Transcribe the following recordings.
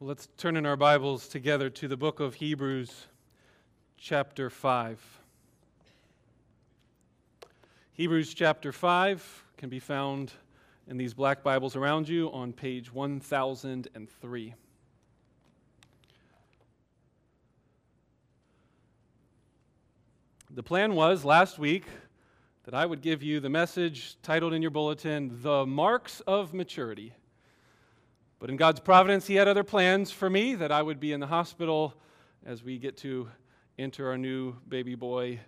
Well, let's turn in our Bibles together to the book of Hebrews, chapter 5. Hebrews chapter 5 can be found in these black Bibles around you on page 1003. The plan was last week that I would give you the message titled in your bulletin, The Marks of Maturity. But in God's providence, He had other plans for me, that I would be in the hospital as we get to enter our new baby boy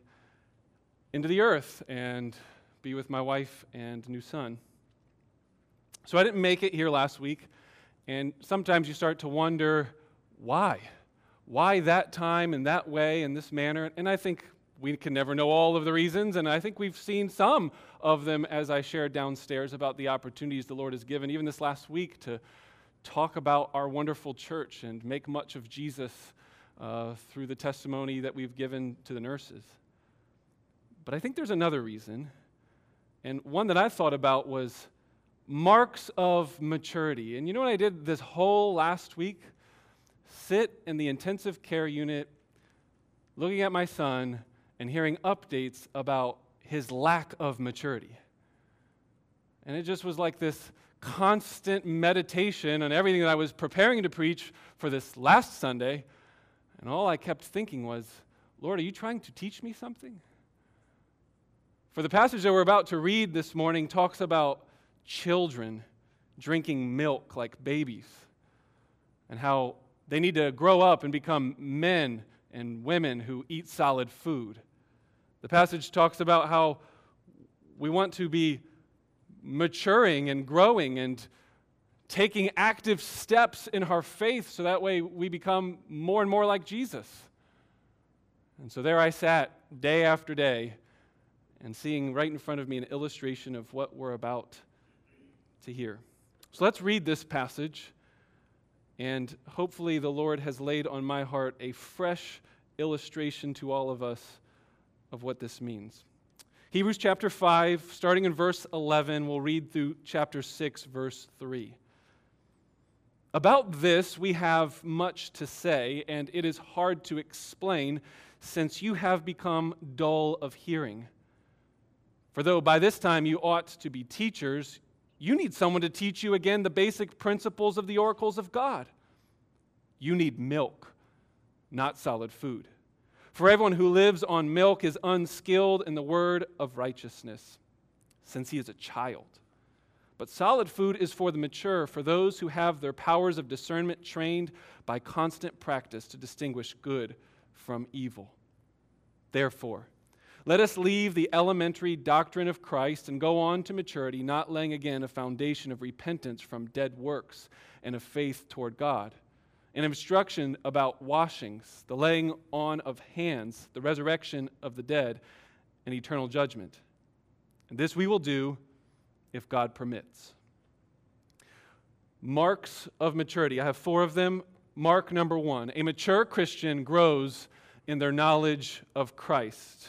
into the earth and be with my wife and new son. So I didn't make it here last week, and sometimes you start to wonder, why? Why that time and that way and this manner? And I think we can never know all of the reasons, and I think we've seen some of them as I shared downstairs about the opportunities the Lord has given, even this last week, to talk about our wonderful church and make much of Jesus through the testimony that we've given to the nurses. But I think there's another reason, and one that I thought about was marks of maturity. And you know what I did this whole last week? Sit in the intensive care unit, looking at my son and hearing updates about his lack of maturity. And it just was like this constant meditation on everything that I was preparing to preach for this last Sunday, and all I kept thinking was, Lord, are you trying to teach me something? For the passage that we're about to read this morning talks about children drinking milk like babies, and how they need to grow up and become men and women who eat solid food. The passage talks about how we want to be maturing and growing and taking active steps in our faith so that way we become more and more like Jesus. And so there I sat day after day and seeing right in front of me an illustration of what we're about to hear. So let's read this passage, and hopefully the Lord has laid on my heart a fresh illustration to all of us of what this means. Hebrews chapter 5, starting in verse 11, we'll read through chapter 6, verse 3. About this we have much to say, and it is hard to explain, since you have become dull of hearing. For though by this time you ought to be teachers, you need someone to teach you again the basic principles of the oracles of God. You need milk, not solid food. For everyone who lives on milk is unskilled in the word of righteousness, since he is a child. But solid food is for the mature, for those who have their powers of discernment trained by constant practice to distinguish good from evil. Therefore, let us leave the elementary doctrine of Christ and go on to maturity, not laying again a foundation of repentance from dead works and of faith toward God, an instruction about washings, the laying on of hands, the resurrection of the dead, and eternal judgment. And this we will do if God permits. Marks of maturity. I have four of them. Mark number one, a mature Christian grows in their knowledge of Christ.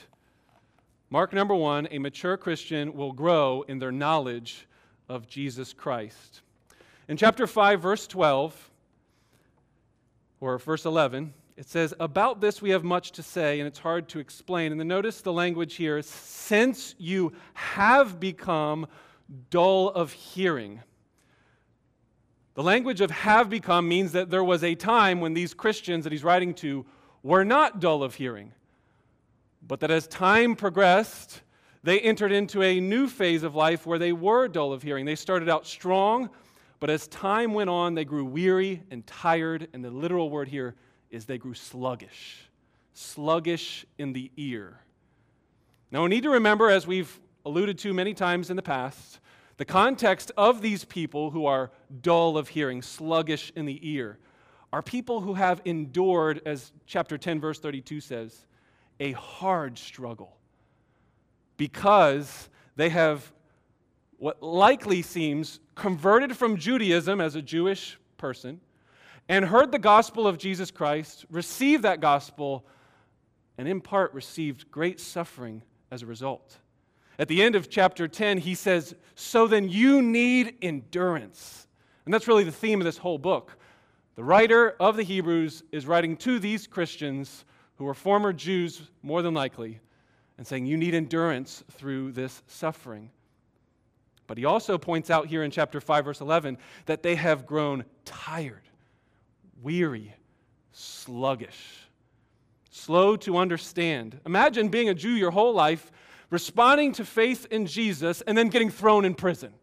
Mark number one, a mature Christian will grow in their knowledge of Jesus Christ. In chapter 5, verse 12, or verse 11, it says, about this we have much to say, and it's hard to explain. And then notice the language here is, since you have become dull of hearing. The language of have become means that there was a time when these Christians that he's writing to were not dull of hearing, but that as time progressed, they entered into a new phase of life where they were dull of hearing. They started out strong, but as time went on, they grew weary and tired, and the literal word here is they grew sluggish, sluggish in the ear. Now, we need to remember, as we've alluded to many times in the past, the context of these people who are dull of hearing, sluggish in the ear, are people who have endured, as chapter 10, verse 32 says, a hard struggle, because they have what likely seems converted from Judaism as a Jewish person and heard the gospel of Jesus Christ, received that gospel, and in part received great suffering as a result. At the end of chapter 10, he says, so then you need endurance. And that's really the theme of this whole book. The writer of the Hebrews is writing to these Christians who are former Jews, more than likely, and saying you need endurance through this suffering. But he also points out here in chapter 5, verse 11, that they have grown tired, weary, sluggish, slow to understand. Imagine being a Jew your whole life, responding to faith in Jesus, and then getting thrown in prison.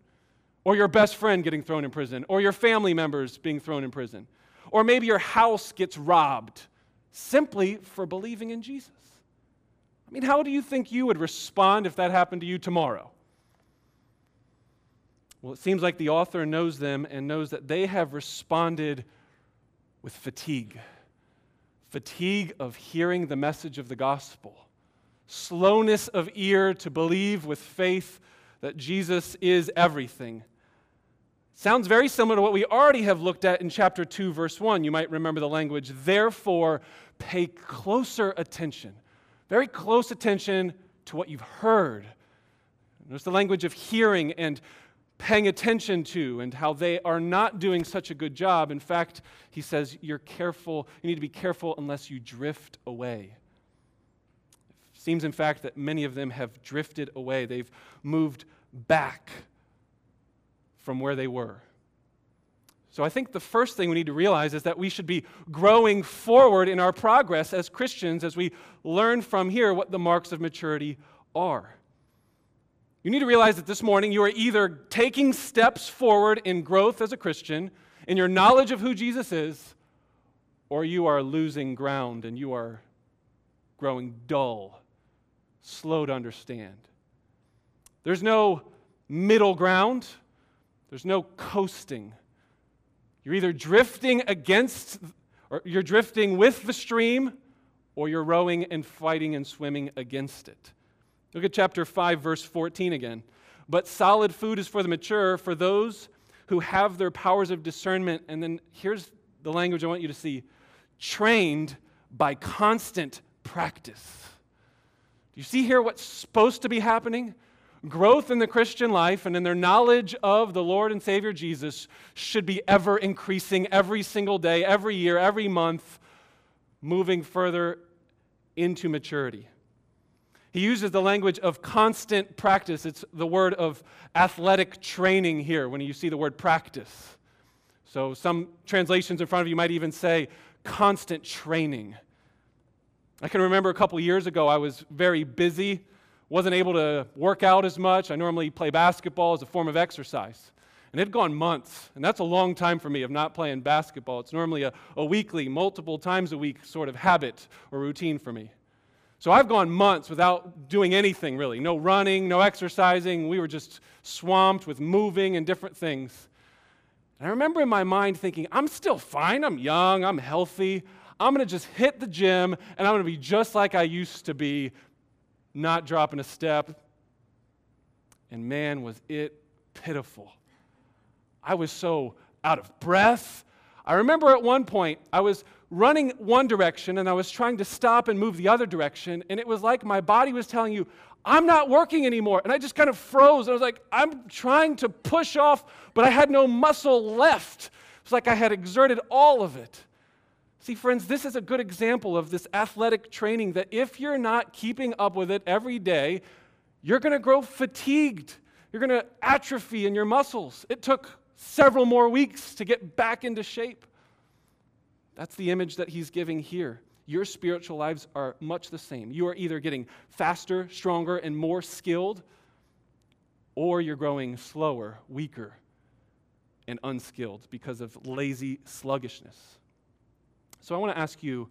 Or your best friend getting thrown in prison, or your family members being thrown in prison, or maybe your house gets robbed simply for believing in Jesus. I mean, how do you think you would respond if that happened to you tomorrow? Well, it seems like the author knows them and knows that they have responded with fatigue. Fatigue of hearing the message of the gospel, slowness of ear to believe with faith that Jesus is everything. Sounds very similar to what we already have looked at in chapter 2, verse 1. You might remember the language, therefore, pay closer attention. Very close attention to what you've heard. Notice the language of hearing and paying attention to and how they are not doing such a good job. In fact, he says, you need to be careful unless you drift away. It seems, in fact, that many of them have drifted away. They've moved back from where they were. So I think the first thing we need to realize is that we should be growing forward in our progress as Christians as we learn from here what the marks of maturity are. You need to realize that this morning you are either taking steps forward in growth as a Christian, in your knowledge of who Jesus is, or you are losing ground and you are growing dull, slow to understand. There's no middle ground. There's no coasting. You're either drifting against, or you're drifting with the stream, or you're rowing and fighting and swimming against it. Look at chapter 5, verse 14 again. But solid food is for the mature, for those who have their powers of discernment. And then here's the language I want you to see. Trained by constant practice. Do you see here what's supposed to be happening? Growth in the Christian life and in their knowledge of the Lord and Savior Jesus should be ever increasing every single day, every year, every month, moving further into maturity. He uses the language of constant practice. It's the word of athletic training here when you see the word practice. So some translations in front of you might even say constant training. I can remember a couple years ago I was very busy. Wasn't able to work out as much. I normally play basketball as a form of exercise. And it had gone months, and that's a long time for me of not playing basketball. It's normally a weekly, multiple times a week sort of habit or routine for me. So I've gone months without doing anything really. No running, no exercising. We were just swamped with moving and different things. And I remember in my mind thinking, I'm still fine. I'm young. I'm healthy. I'm going to just hit the gym, and I'm going to be just like I used to be, not dropping a step. And man, was it pitiful. I was so out of breath. I remember at one point, I was running one direction, and I was trying to stop and move the other direction, and it was like my body was telling you, I'm not working anymore. And I just kind of froze. I was like, I'm trying to push off, but I had no muscle left. It's like I had exerted all of it. See, friends, this is a good example of this athletic training that if you're not keeping up with it every day, you're going to grow fatigued. You're going to atrophy in your muscles. It took several more weeks to get back into shape. That's the image that he's giving here. Your spiritual lives are much the same. You are either getting faster, stronger, and more skilled, or you're growing slower, weaker, and unskilled because of lazy sluggishness. So I want to ask you,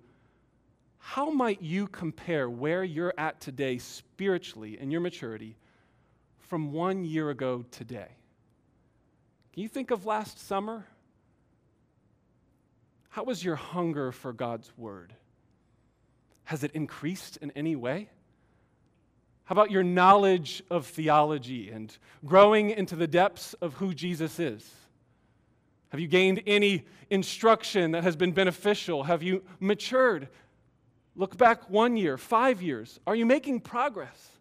how might you compare where you're at today spiritually in your maturity from 1 year ago today? Can you think of last summer? How was your hunger for God's Word? Has it increased in any way? How about your knowledge of theology and growing into the depths of who Jesus is? Have you gained any instruction that has been beneficial? Have you matured? Look back 1 year, 5 years. Are you making progress?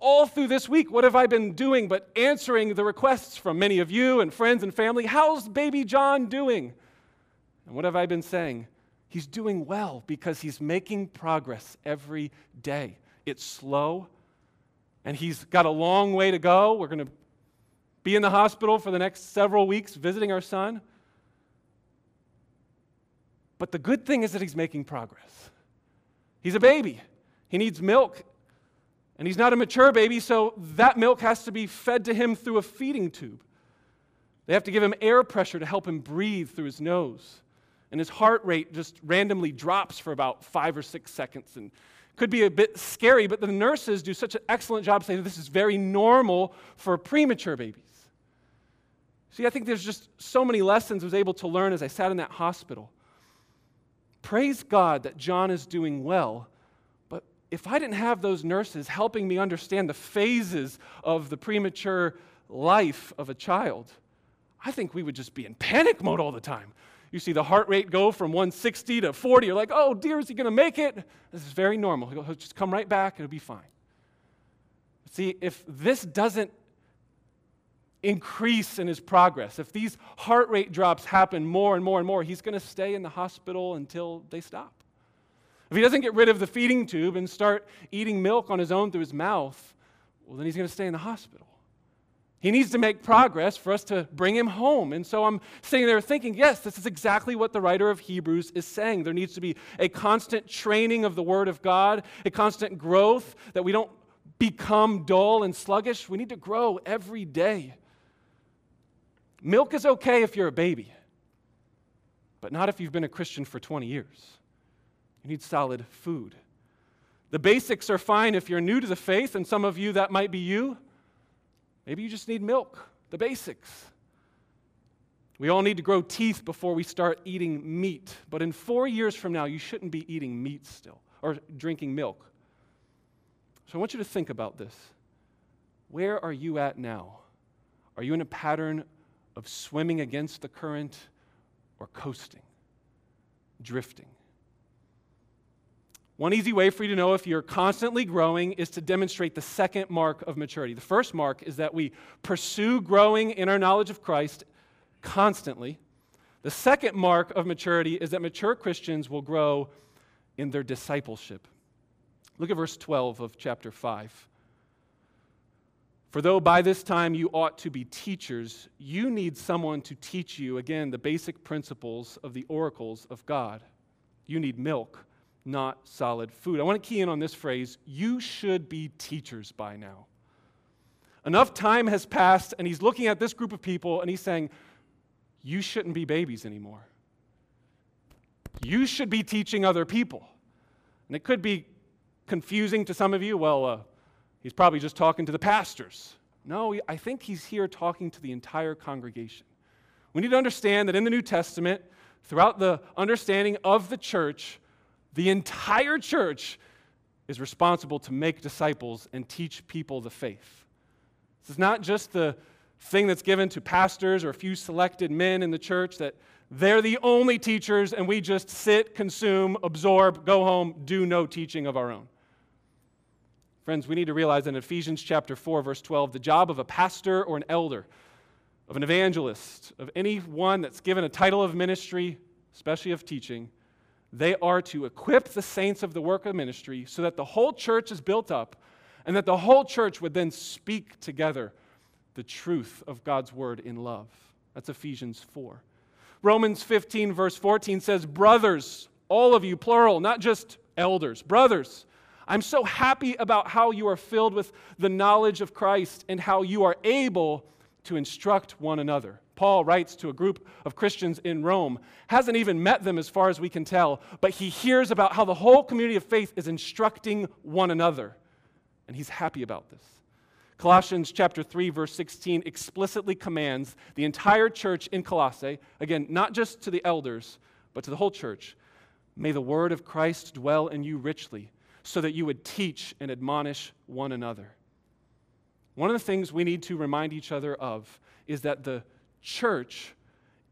All through this week, what have I been doing but answering the requests from many of you and friends and family? How's baby John doing? And what have I been saying? He's doing well because he's making progress every day. It's slow, and he's got a long way to go. We're going to be in the hospital for the next several weeks visiting our son. But the good thing is that he's making progress. He's a baby. He needs milk, and he's not a mature baby, so that milk has to be fed to him through a feeding tube. They have to give him air pressure to help him breathe through his nose. And his heart rate just randomly drops for about 5 or 6 seconds. And could be a bit scary, but the nurses do such an excellent job saying this is very normal for premature babies. See, I think there's just so many lessons I was able to learn as I sat in that hospital. Praise God that John is doing well, but if I didn't have those nurses helping me understand the phases of the premature life of a child, I think we would just be in panic mode all the time. You see the heart rate go from 160 to 40. You're like, oh dear, is he going to make it? This is very normal. He'll just come right back and it'll be fine. See, if this doesn't increase in his progress, if these heart rate drops happen more and more and more, he's going to stay in the hospital until they stop. If he doesn't get rid of the feeding tube and start eating milk on his own through his mouth, well, then he's going to stay in the hospital. He needs to make progress for us to bring him home. And so I'm sitting there thinking, yes, this is exactly what the writer of Hebrews is saying. There needs to be a constant training of the Word of God, a constant growth, that we don't become dull and sluggish. We need to grow every day. Milk is okay if you're a baby, but not if you've been a Christian for 20 years. You need solid food. The basics are fine if you're new to the faith, and some of you, that might be you. Maybe you just need milk, the basics. We all need to grow teeth before we start eating meat. But in 4 years from now, you shouldn't be eating meat still or drinking milk. So I want you to think about this. Where are you at now? Are you in a pattern of swimming against the current or coasting, drifting? One easy way for you to know if you're constantly growing is to demonstrate the second mark of maturity. The first mark is that we pursue growing in our knowledge of Christ constantly. The second mark of maturity is that mature Christians will grow in their discipleship. Look at verse 12 of chapter 5. For though by this time you ought to be teachers, you need someone to teach you, again, the basic principles of the oracles of God. You need milk, not solid food. I want to key in on this phrase, you should be teachers by now. Enough time has passed, and he's looking at this group of people, and he's saying, you shouldn't be babies anymore. You should be teaching other people. And it could be confusing to some of you. Well, he's probably just talking to the pastors. No, I think he's here talking to the entire congregation. We need to understand that in the New Testament, throughout the understanding of the church, the entire church is responsible to make disciples and teach people the faith. This is not just the thing that's given to pastors or a few selected men in the church that they're the only teachers and we just sit, consume, absorb, go home, do no teaching of our own. Friends, we need to realize that in Ephesians chapter 4, verse 12, the job of a pastor or an elder, of an evangelist, of anyone that's given a title of ministry, especially of teaching, they are to equip the saints of the work of ministry so that the whole church is built up and that the whole church would then speak together the truth of God's word in love. That's Ephesians 4. Romans 15, verse 14 says, brothers, all of you, plural, not just elders, brothers, I'm so happy about how you are filled with the knowledge of Christ and how you are able to instruct one another. Paul writes to a group of Christians in Rome, hasn't even met them as far as we can tell, but he hears about how the whole community of faith is instructing one another, and he's happy about this. Colossians chapter 3, verse 16 explicitly commands the entire church in Colossae, again, not just to the elders, but to the whole church, may the word of Christ dwell in you richly, so that you would teach and admonish one another. One of the things we need to remind each other of is that the church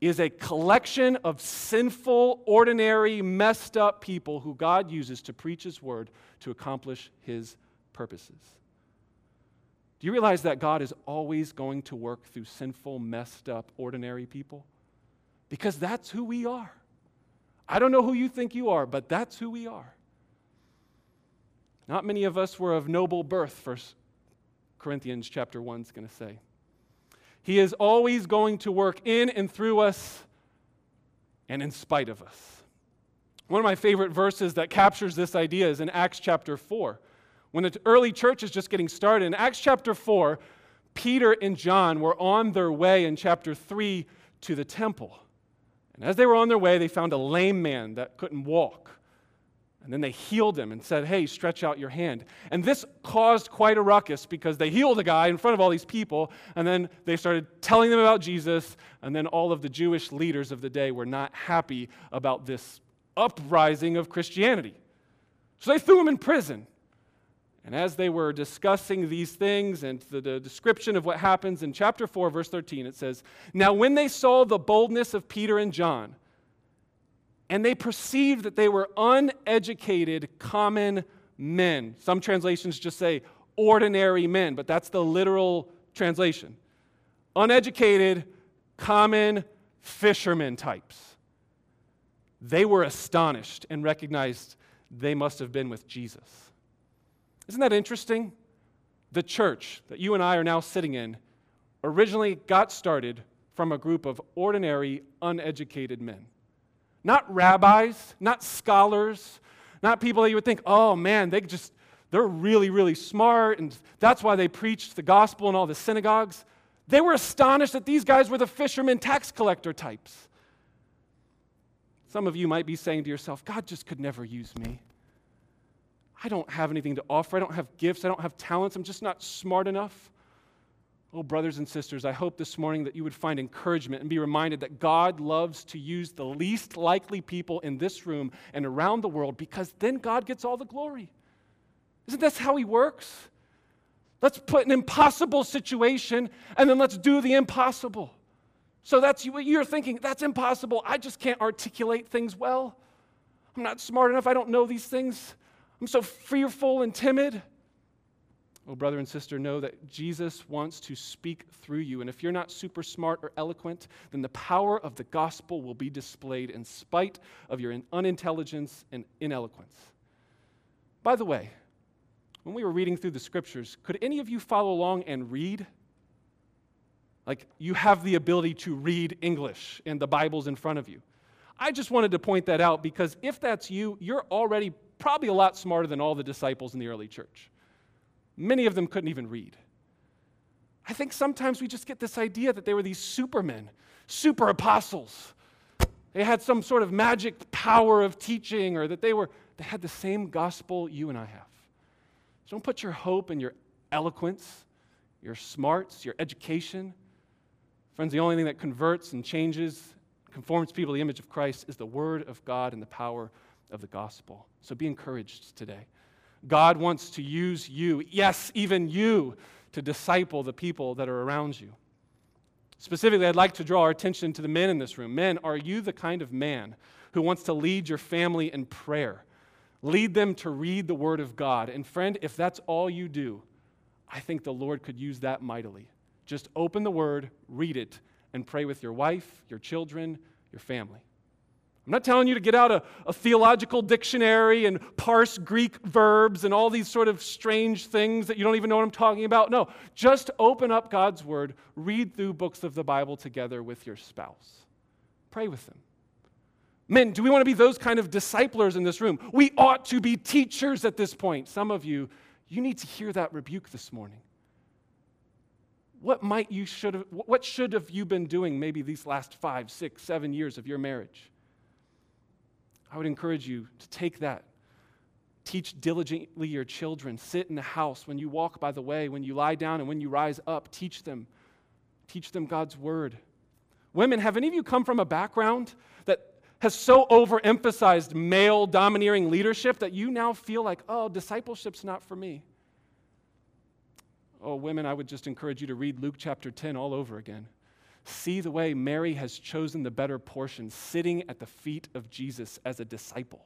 is a collection of sinful, ordinary, messed up people who God uses to preach His word to accomplish His purposes. Do you realize that God is always going to work through sinful, messed up, ordinary people? Because that's who we are. I don't know who you think you are, but that's who we are. Not many of us were of noble birth, 1 Corinthians chapter 1 is going to say. He is always going to work in and through us and in spite of us. One of my favorite verses that captures this idea is in Acts chapter 4. When the early church is just getting started, in Acts chapter 4, Peter and John were on their way in chapter 3 to the temple. And as they were on their way, they found a lame man that couldn't walk. And then they healed him and said, hey, stretch out your hand. And this caused quite a ruckus because they healed a guy in front of all these people, and then they started telling them about Jesus, and then all of the Jewish leaders of the day were not happy about this uprising of Christianity. So they threw him in prison. And as they were discussing these things and the description of what happens in chapter 4, verse 13, it says, now when they saw the boldness of Peter and John, and they perceived that they were uneducated, common men. Some translations just say ordinary men, but that's the literal translation. Uneducated, common fishermen types. They were astonished and recognized they must have been with Jesus. Isn't that interesting? The church that you and I are now sitting in originally got started from a group of ordinary, uneducated men. Not rabbis, not scholars, not people that you would think, oh man, they're really, really smart, and that's why they preached the gospel in all the synagogues. They were astonished that these guys were the fishermen, tax collector types. Some of you might be saying to yourself, God just could never use me. I don't have anything to offer. I don't have gifts. I don't have talents. I'm just not smart enough. Oh, brothers and sisters, I hope this morning that you would find encouragement and be reminded that God loves to use the least likely people in this room and around the world, because then God gets all the glory. Isn't that how He works? Let's put an impossible situation and then let's do the impossible. So that's what you're thinking. That's impossible. I just can't articulate things well. I'm not smart enough. I don't know these things. I'm so fearful and timid. Oh, brother and sister, know that Jesus wants to speak through you. And if you're not super smart or eloquent, then the power of the gospel will be displayed in spite of your unintelligence and ineloquence. By the way, when we were reading through the scriptures, could any of you follow along and read? Like, you have the ability to read English and the Bible's in front of you. I just wanted to point that out because if that's you, you're already probably a lot smarter than all the disciples in the early church. Many of them couldn't even read. I think sometimes we just get this idea that they were these supermen, super apostles. They had some sort of magic power of teaching, or that they had the same gospel you and I have. So don't put your hope in your eloquence, your smarts, your education. Friends, the only thing that converts and changes, conforms people to the image of Christ is the word of God and the power of the gospel. So be encouraged today. God wants to use you, yes, even you, to disciple the people that are around you. Specifically, I'd like to draw our attention to the men in this room. Men, are you the kind of man who wants to lead your family in prayer? Lead them to read the Word of God. And friend, if that's all you do, I think the Lord could use that mightily. Just open the Word, read it, and pray with your wife, your children, your family. I'm not telling you to get out a theological dictionary and parse Greek verbs and all these sort of strange things that you don't even know what I'm talking about. No, just open up God's Word, read through books of the Bible together with your spouse. Pray with them. Men, do we want to be those kind of disciplers in this room? We ought to be teachers at this point. Some of you, you need to hear that rebuke this morning. What should have you been doing maybe these last 5, 6, 7 years of your marriage? I would encourage you to take that. Teach diligently your children. Sit in the house when you walk by the way, when you lie down, and when you rise up. Teach them. Teach them God's word. Women, have any of you come from a background that has so overemphasized male domineering leadership that you now feel like, oh, discipleship's not for me? Oh, women, I would just encourage you to read Luke chapter 10 all over again. See the way Mary has chosen the better portion, sitting at the feet of Jesus as a disciple.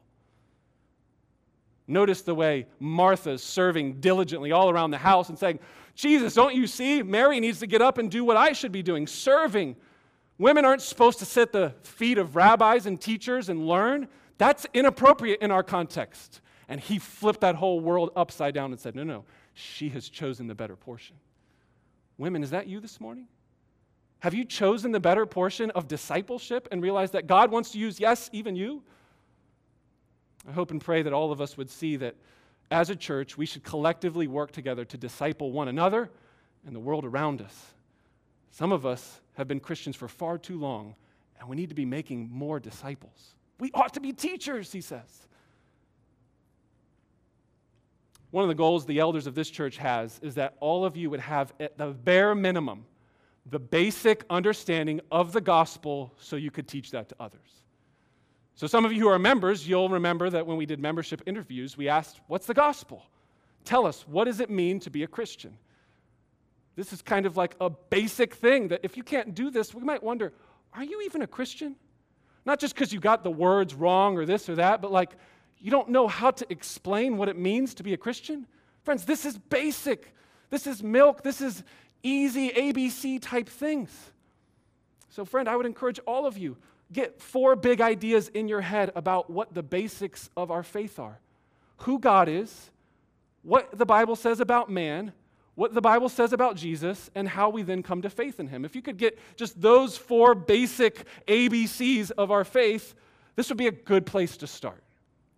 Notice the way Martha's serving diligently all around the house and saying, Jesus, don't you see? Mary needs to get up and do what I should be doing, serving. Women aren't supposed to sit at the feet of rabbis and teachers and learn. That's inappropriate in our context. And he flipped that whole world upside down and said, no, no, she has chosen the better portion. Women, is that you this morning? Have you chosen the better portion of discipleship and realized that God wants to use, yes, even you? I hope and pray that all of us would see that as a church, we should collectively work together to disciple one another and the world around us. Some of us have been Christians for far too long, and we need to be making more disciples. We ought to be teachers, he says. One of the goals the elders of this church has is that all of you would have, at the bare minimum, the basic understanding of the gospel so you could teach that to others. So some of you who are members, you'll remember that when we did membership interviews, we asked, what's the gospel? Tell us, what does it mean to be a Christian? This is kind of like a basic thing that if you can't do this, we might wonder, are you even a Christian? Not just because you got the words wrong or this or that, but like you don't know how to explain what it means to be a Christian? Friends, this is basic. This is milk. This is easy ABC type things. So friend, I would encourage all of you, get 4 big ideas in your head about what the basics of our faith are. Who God is, what the Bible says about man, what the Bible says about Jesus, and how we then come to faith in him. If you could get just those 4 basic ABCs of our faith, this would be a good place to start.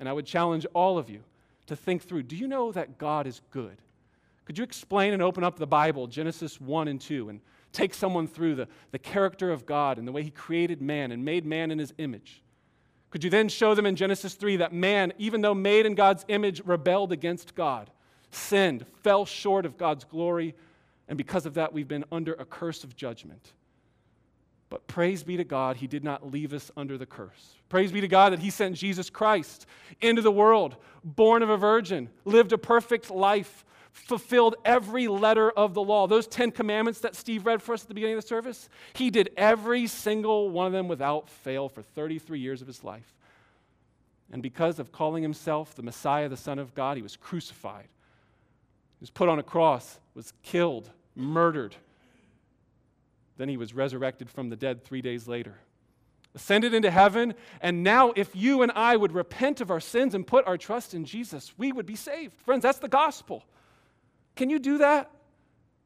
And I would challenge all of you to think through, do you know that God is good? Could you explain and open up the Bible, Genesis 1 and 2, and take someone through the character of God and the way he created man and made man in his image? Could you then show them in Genesis 3 that man, even though made in God's image, rebelled against God, sinned, fell short of God's glory, and because of that we've been under a curse of judgment? But praise be to God, he did not leave us under the curse. Praise be to God that he sent Jesus Christ into the world, born of a virgin, lived a perfect life, fulfilled every letter of the law. Those 10 commandments that Steve read for us at the beginning of the service, he did every single one of them without fail for 33 years of his life. And because of calling himself the Messiah, the Son of God, he was crucified. He was put on a cross, was killed, murdered. Then he was resurrected from the dead 3 days later, ascended into heaven, and now if you and I would repent of our sins and put our trust in Jesus, we would be saved. Friends, that's the gospel. Can you do that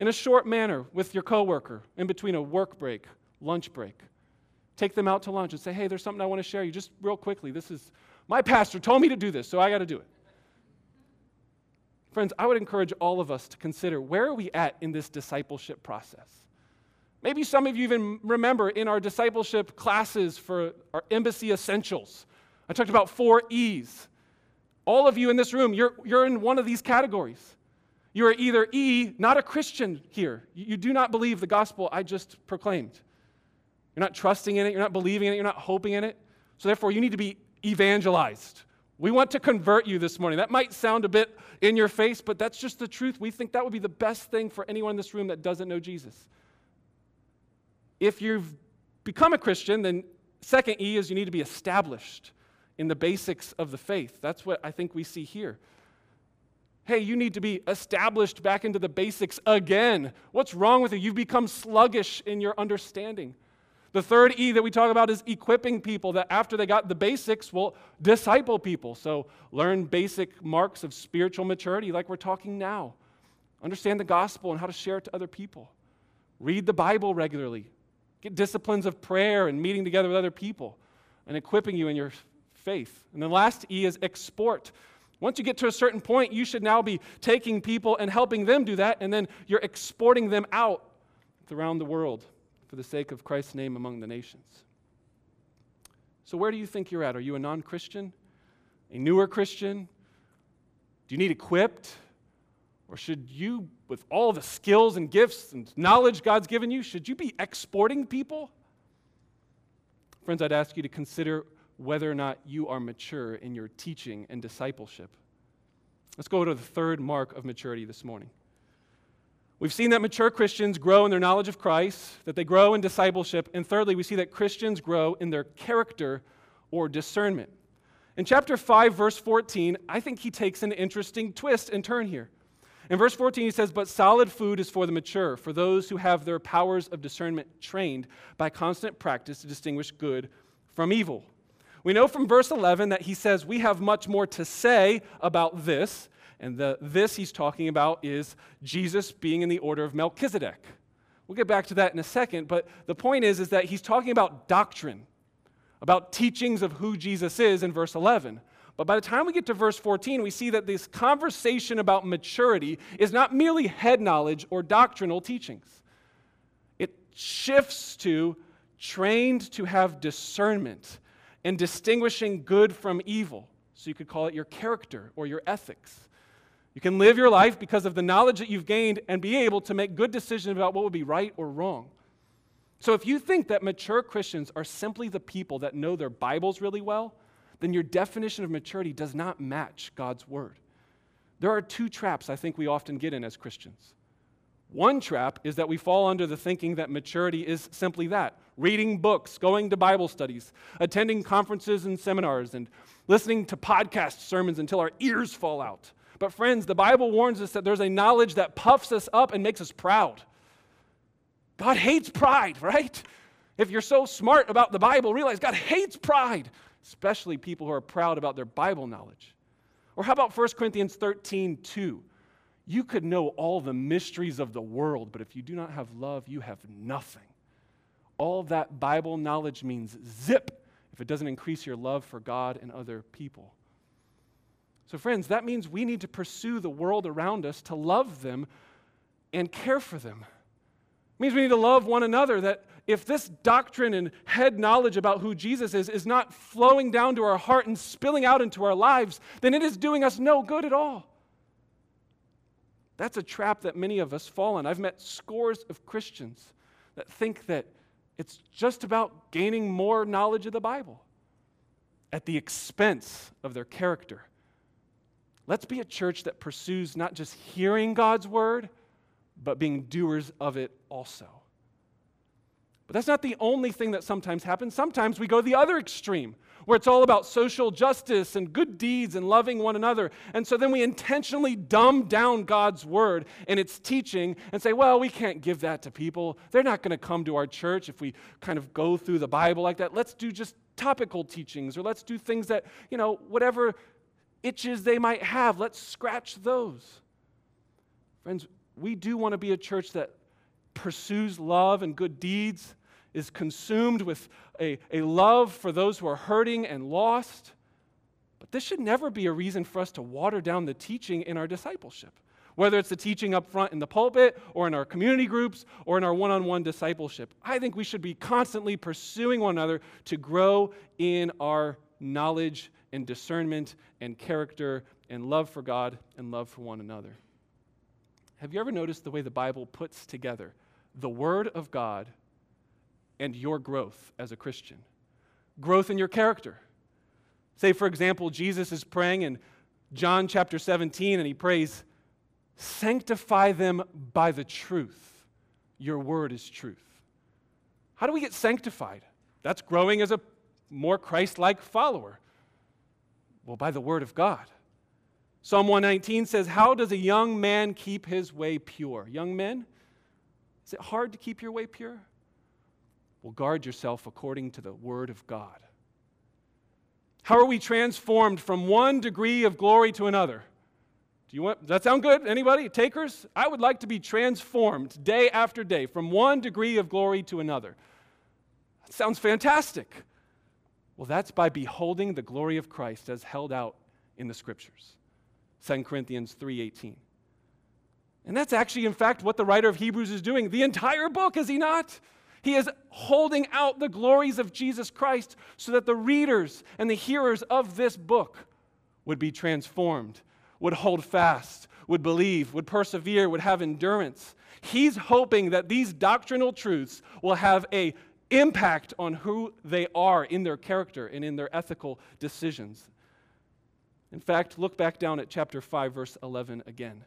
in a short manner with your coworker in between a work break, lunch break? Take them out to lunch and say, hey, there's something I want to share you just real quickly. This is, my pastor told me to do this, so I got to do it. Friends, I would encourage all of us to consider, where are we at in this discipleship process? Maybe some of you even remember in our discipleship classes for our embassy essentials, I talked about 4 E's. All of you in this room, you're in one of these categories. You are either E, not a Christian here. You do not believe the gospel I just proclaimed. You're not trusting in it. You're not believing in it. You're not hoping in it. So therefore, you need to be evangelized. We want to convert you this morning. That might sound a bit in your face, but that's just the truth. We think that would be the best thing for anyone in this room that doesn't know Jesus. If you've become a Christian, then second E is you need to be established in the basics of the faith. That's what I think we see here. Hey, you need to be established back into the basics again. What's wrong with you? You've become sluggish in your understanding. The third E that we talk about is equipping people, that after they got the basics, will disciple people. So learn basic marks of spiritual maturity like we're talking now. Understand the gospel and how to share it to other people. Read the Bible regularly. Get disciplines of prayer and meeting together with other people and equipping you in your faith. And the last E is export. Once you get to a certain point, you should now be taking people and helping them do that, and then you're exporting them out around the world for the sake of Christ's name among the nations. So where do you think you're at? Are you a non-Christian? A newer Christian? Do you need equipped? Or should you, with all the skills and gifts and knowledge God's given you, should you be exporting people? Friends, I'd ask you to consider whether or not you are mature in your teaching and discipleship. Let's go to the third mark of maturity this morning. We've seen that mature Christians grow in their knowledge of Christ, that they grow in discipleship, and thirdly, we see that Christians grow in their character or discernment. In chapter 5, verse 14, I think he takes an interesting twist and turn here. In verse 14, he says, but solid food is for the mature, for those who have their powers of discernment trained by constant practice to distinguish good from evil. We know from verse 11 that he says, we have much more to say about this, and the this he's talking about is Jesus being in the order of Melchizedek. We'll get back to that in a second, but the point is that he's talking about doctrine, about teachings of who Jesus is in verse 11. But by the time we get to verse 14, we see that this conversation about maturity is not merely head knowledge or doctrinal teachings. It shifts to trained to have discernment and distinguishing good from evil. So you could call it your character or your ethics. You can live your life because of the knowledge that you've gained and be able to make good decisions about what would be right or wrong. So if you think that mature Christians are simply the people that know their Bibles really well, then your definition of maturity does not match God's word. There are two traps I think we often get in as Christians. One trap is that we fall under the thinking that maturity is simply that, reading books, going to Bible studies, attending conferences and seminars, and listening to podcast sermons until our ears fall out. But friends, the Bible warns us that there's a knowledge that puffs us up and makes us proud. God hates pride, right? If you're so smart about the Bible, realize God hates pride, especially people who are proud about their Bible knowledge. Or how about 1 Corinthians 13:2? You could know all the mysteries of the world, but if you do not have love, you have nothing. All that Bible knowledge means zip if it doesn't increase your love for God and other people. So friends, that means we need to pursue the world around us to love them and care for them. It means we need to love one another, that if this doctrine and head knowledge about who Jesus is not flowing down to our heart and spilling out into our lives, then it is doing us no good at all. That's a trap that many of us fall in. I've met scores of Christians that think that it's just about gaining more knowledge of the Bible at the expense of their character. Let's be a church that pursues not just hearing God's word, but being doers of it also. But that's not the only thing that sometimes happens. Sometimes we go the other extreme, where it's all about social justice and good deeds and loving one another. And so then we intentionally dumb down God's word and its teaching and say, well, we can't give that to people. They're not going to come to our church if we kind of go through the Bible like that. Let's do just topical teachings, or let's do things that, whatever itches they might have, let's scratch those. Friends, we do want to be a church that pursues love and good deeds, is consumed with a love for those who are hurting and lost. But this should never be a reason for us to water down the teaching in our discipleship, whether it's the teaching up front in the pulpit or in our community groups or in our one-on-one discipleship. I think we should be constantly pursuing one another to grow in our knowledge and discernment and character and love for God and love for one another. Have you ever noticed the way the Bible puts together the Word of God and your growth as a Christian? Growth in your character. Say, for example, Jesus is praying in John chapter 17, and he prays, sanctify them by the truth. Your word is truth. How do we get sanctified? That's growing as a more Christ-like follower. Well, by the Word of God. Psalm 119 says, how does a young man keep his way pure? Young men, is it hard to keep your way pure? Well, guard yourself according to the Word of God. How are we transformed from one degree of glory to another? Does that sound good? Anybody? Takers? I would like to be transformed day after day from one degree of glory to another. That sounds fantastic. Well, that's by beholding the glory of Christ as held out in the Scriptures. 2 Corinthians 3:18. And that's actually, in fact, what the writer of Hebrews is doing. The entire book, is he not? He is holding out the glories of Jesus Christ so that the readers and the hearers of this book would be transformed, would hold fast, would believe, would persevere, would have endurance. He's hoping that these doctrinal truths will have an impact on who they are in their character and in their ethical decisions. In fact, look back down at chapter 5, verse 11 again.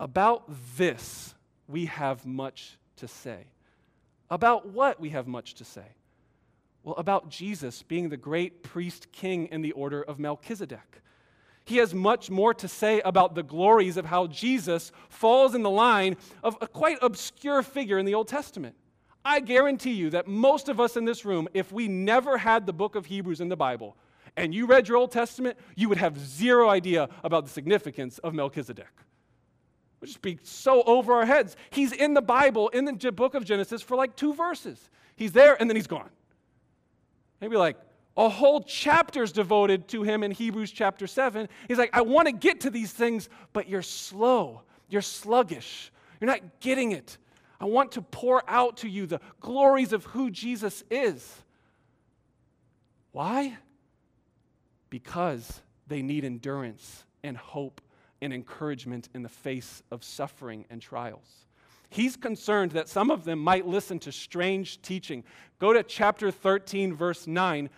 About this, we have much to say. About what we have much to say? Well, about Jesus being the great priest king in the order of Melchizedek. He has much more to say about the glories of how Jesus falls in the line of a quite obscure figure in the Old Testament, I guarantee you that most of us in this room, if we never had the book of Hebrews in the Bible, and you read your Old Testament, you would have zero idea about the significance of Melchizedek. We'd just be so over our heads. He's in the Bible, in the book of Genesis, for like 2 verses. He's there, and then he's gone. Maybe like a whole chapter's devoted to him in Hebrews chapter 7. He's like, I want to get to these things, but you're slow. You're sluggish. You're not getting it. I want to pour out to you the glories of who Jesus is. Why? Because they need endurance and hope and encouragement in the face of suffering and trials. He's concerned that some of them might listen to strange teaching. Go to chapter 13, verse 9.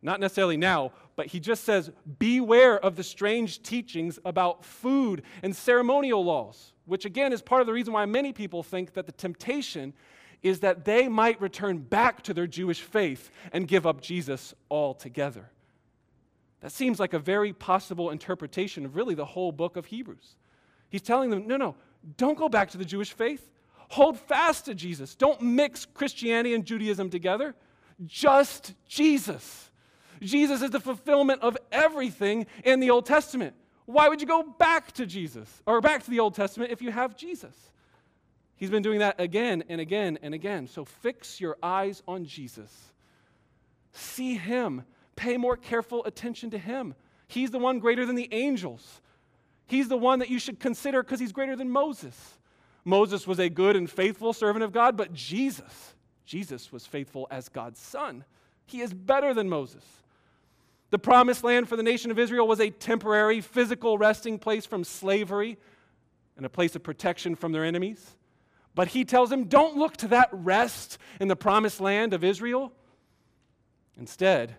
Not necessarily now, but he just says, beware of the strange teachings about food and ceremonial laws, which again is part of the reason why many people think that the temptation is that they might return back to their Jewish faith and give up Jesus altogether. That seems like a very possible interpretation of really the whole book of Hebrews. He's telling them, no, don't go back to the Jewish faith. Hold fast to Jesus. Don't mix Christianity and Judaism together. Just Jesus. Jesus is the fulfillment of everything in the Old Testament. Why would you go back to Jesus or back to the Old Testament if you have Jesus? He's been doing that again and again and again. So fix your eyes on Jesus. See him. Pay more careful attention to him. He's the one greater than the angels. He's the one that you should consider because he's greater than Moses. Moses was a good and faithful servant of God, but Jesus was faithful as God's son. He is better than Moses. The promised land for the nation of Israel was a temporary physical resting place from slavery and a place of protection from their enemies. But he tells them, don't look to that rest in the promised land of Israel. Instead,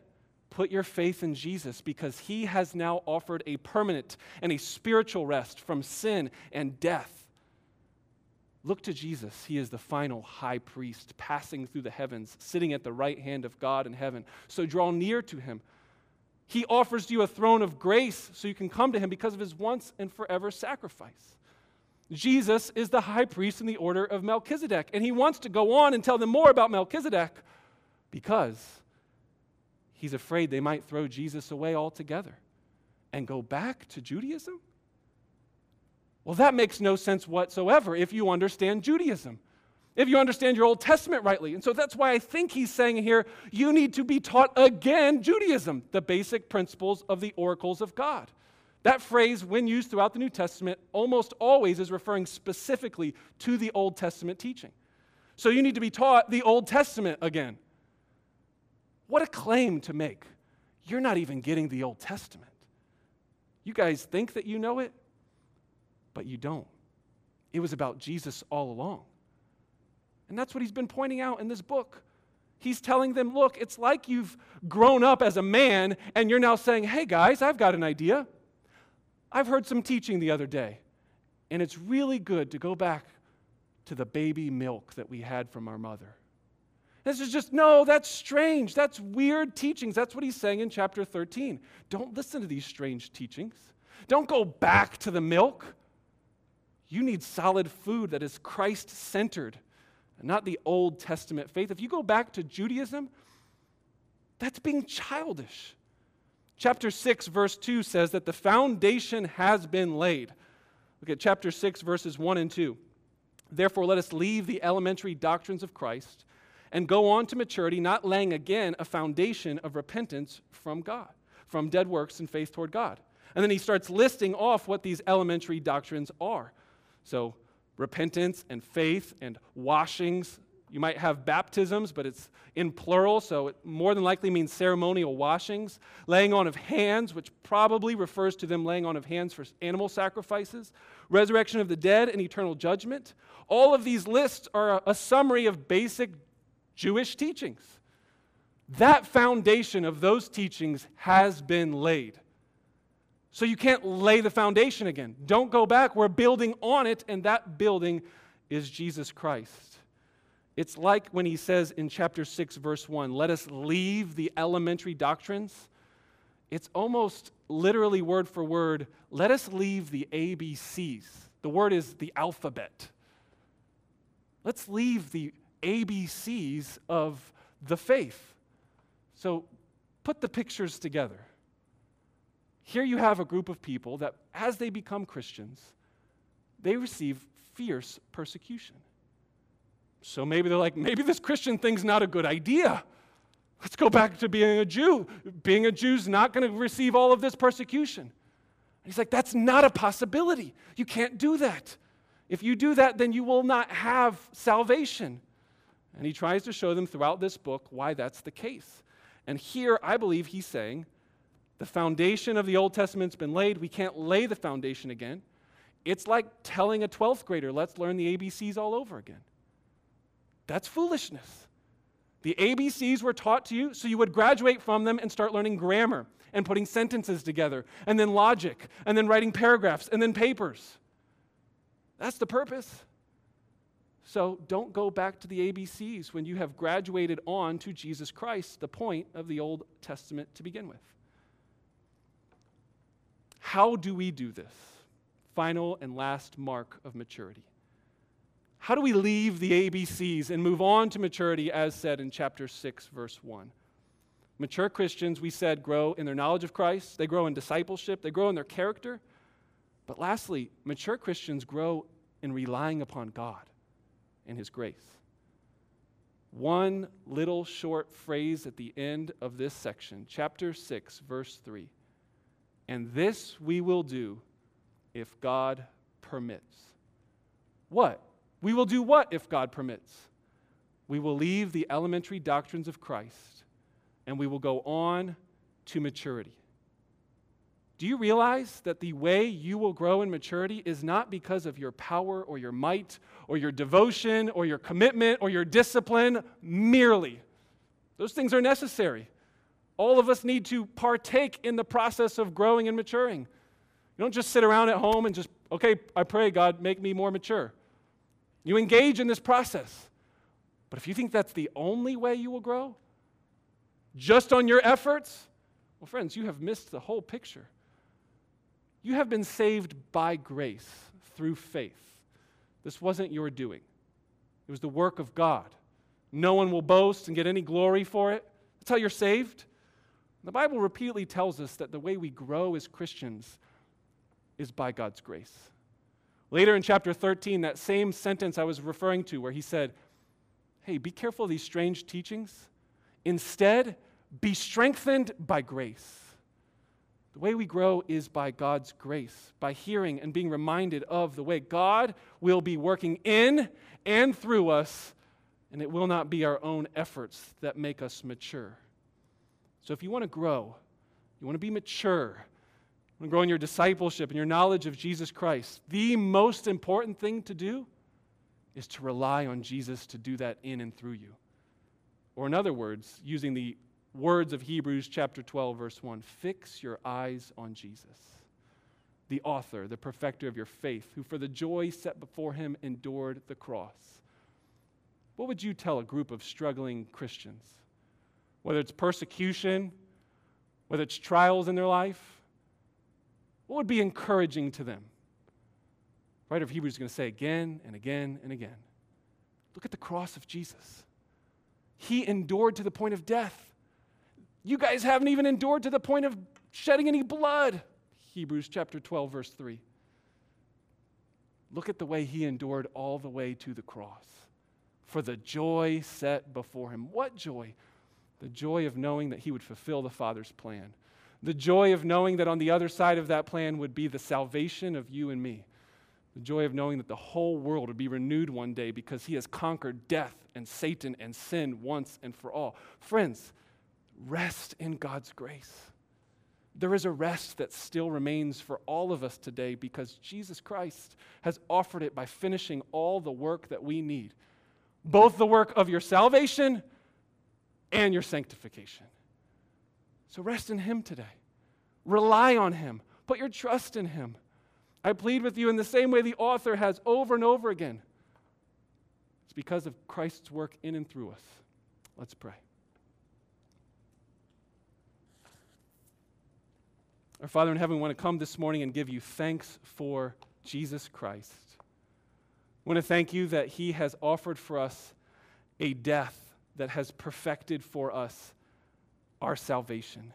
put your faith in Jesus because he has now offered a permanent and a spiritual rest from sin and death. Look to Jesus. He is the final high priest passing through the heavens, sitting at the right hand of God in heaven. So draw near to him. He offers to you a throne of grace so you can come to him because of his once and forever sacrifice. Jesus is the high priest in the order of Melchizedek, and he wants to go on and tell them more about Melchizedek because he's afraid they might throw Jesus away altogether and go back to Judaism? Well, that makes no sense whatsoever if you understand Judaism, if you understand your Old Testament rightly. And so that's why I think he's saying here, you need to be taught again Judaism, the basic principles of the oracles of God. That phrase, when used throughout the New Testament, almost always is referring specifically to the Old Testament teaching. So you need to be taught the Old Testament again. What a claim to make. You're not even getting the Old Testament. You guys think that you know it, but you don't. It was about Jesus all along. And that's what he's been pointing out in this book. He's telling them, look, it's like you've grown up as a man and you're now saying, hey guys, I've got an idea. I've heard some teaching the other day, and it's really good to go back to the baby milk that we had from our mother. This is just, no, that's strange. That's weird teachings. That's what he's saying in chapter 13. Don't listen to these strange teachings. Don't go back to the milk. You need solid food that is Christ-centered, not the Old Testament faith. If you go back to Judaism, that's being childish. Chapter 6, verse 2 says that the foundation has been laid. Look at chapter 6, verses 1 and 2. Therefore, let us leave the elementary doctrines of Christ and go on to maturity, not laying again a foundation of repentance from God, from dead works and faith toward God. And then he starts listing off what these elementary doctrines are. So repentance and faith and washings. You might have baptisms, but it's in plural, so it more than likely means ceremonial washings. Laying on of hands, which probably refers to them laying on of hands for animal sacrifices. Resurrection of the dead and eternal judgment. All of these lists are a summary of basic Jewish teachings. That foundation of those teachings has been laid. So you can't lay the foundation again. Don't go back. We're building on it, and that building is Jesus Christ. It's like when he says in chapter 6, verse 1, let us leave the elementary doctrines. It's almost literally word for word, let us leave the ABCs. The word is the alphabet. Let's leave the ABCs of the faith. So put the pictures together. Here you have a group of people that, as they become Christians, they receive fierce persecution. So maybe they're like, maybe this Christian thing's not a good idea. Let's go back to being a Jew. Being a Jew's not going to receive all of this persecution. And he's like, that's not a possibility. You can't do that. If you do that, then you will not have salvation. And he tries to show them throughout this book why that's the case. And here, I believe he's saying, the foundation of the Old Testament's been laid. We can't lay the foundation again. It's like telling a 12th grader, let's learn the ABCs all over again. That's foolishness. The ABCs were taught to you so you would graduate from them and start learning grammar and putting sentences together and then logic and then writing paragraphs and then papers. That's the purpose. So don't go back to the ABCs when you have graduated on to Jesus Christ, the point of the Old Testament to begin with. How do we do this? Final and last mark of maturity. How do we leave the ABCs and move on to maturity as said in chapter 6, verse 1? Mature Christians, we said, grow in their knowledge of Christ. They grow in discipleship. They grow in their character. But lastly, mature Christians grow in relying upon God and His grace. One little short phrase at the end of this section, chapter 6, verse 3. And this we will do if God permits. What? We will do what if God permits? We will leave the elementary doctrines of Christ and we will go on to maturity. Do you realize that the way you will grow in maturity is not because of your power or your might or your devotion or your commitment or your discipline merely? Those things are necessary. All of us need to partake in the process of growing and maturing. You don't just sit around at home and just, okay, I pray, God, make me more mature. You engage in this process. But if you think that's the only way you will grow, just on your efforts, well, friends, you have missed the whole picture. You have been saved by grace through faith. This wasn't your doing. It was the work of God. No one will boast and get any glory for it. That's how you're saved. The Bible repeatedly tells us that the way we grow as Christians is by God's grace. Later in chapter 13, that same sentence I was referring to where he said, hey, be careful of these strange teachings. Instead, be strengthened by grace. The way we grow is by God's grace, by hearing and being reminded of the way God will be working in and through us, and it will not be our own efforts that make us mature. So if you want to grow, you want to be mature, and growing your discipleship and your knowledge of Jesus Christ, the most important thing to do is to rely on Jesus to do that in and through you. Or in other words, using the words of Hebrews chapter 12, verse 1, fix your eyes on Jesus, the author, the perfecter of your faith, who for the joy set before him endured the cross. What would you tell a group of struggling Christians? Whether it's persecution, whether it's trials in their life, what would be encouraging to them? The writer of Hebrews is going to say again and again and again, look at the cross of Jesus. He endured to the point of death. You guys haven't even endured to the point of shedding any blood. Hebrews chapter 12, verse 3. Look at the way he endured all the way to the cross for the joy set before him. What joy? The joy of knowing that he would fulfill the Father's plan. The joy of knowing that on the other side of that plan would be the salvation of you and me. The joy of knowing that the whole world would be renewed one day because he has conquered death and Satan and sin once and for all. Friends, rest in God's grace. There is a rest that still remains for all of us today because Jesus Christ has offered it by finishing all the work that we need. Both the work of your salvation and your sanctification. So rest in him today. Rely on him. Put your trust in him. I plead with you in the same way the author has over and over again. It's because of Christ's work in and through us. Let's pray. Our Father in heaven, we want to come this morning and give you thanks for Jesus Christ. We want to thank you that he has offered for us a death that has perfected for us our salvation.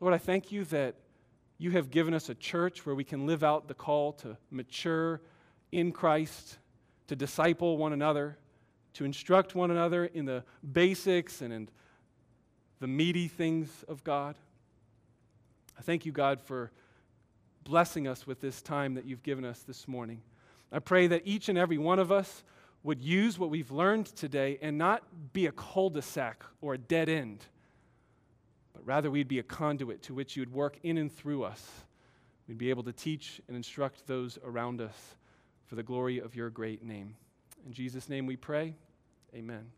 Lord, I thank you that you have given us a church where we can live out the call to mature in Christ, to disciple one another, to instruct one another in the basics and in the meaty things of God. I thank you, God, for blessing us with this time that you've given us this morning. I pray that each and every one of us would use what we've learned today and not be a cul-de-sac or a dead end, but rather we'd be a conduit to which you'd work in and through us. We'd be able to teach and instruct those around us for the glory of your great name. In Jesus' name we pray, amen.